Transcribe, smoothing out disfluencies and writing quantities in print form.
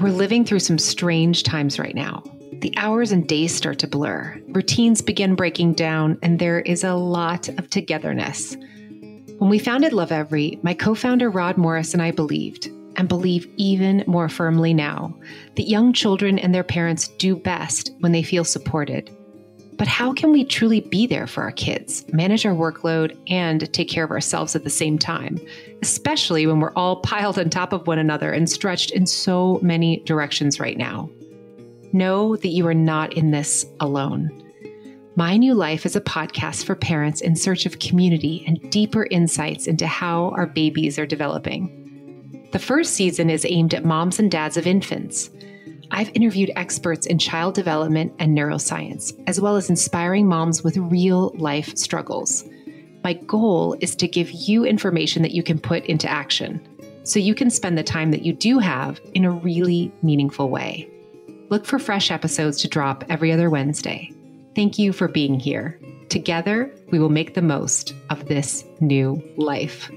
We're living through some strange times right now. The hours and days start to blur. Routines begin breaking down, and there is a lot of togetherness. When we founded Love Every, my co-founder Rod Morris and I believed, and believe even more firmly now, that young children and their parents do best when they feel supported. But how can we truly be there for our kids, manage our workload, and take care of ourselves at the same time, especially when we're all piled on top of one another and stretched in so many directions right now? Know that you are not in this alone. My New Life is a podcast for parents in search of community and deeper insights into how our babies are developing. The first season is aimed at moms and dads of infants. I've interviewed experts in child development and neuroscience, as well as inspiring moms with real-life struggles. My goal is to give you information that you can put into action, so you can spend the time that you do have in a really meaningful way. Look for fresh episodes to drop every other Wednesday. Thank you for being here. Together, we will make the most of this new life.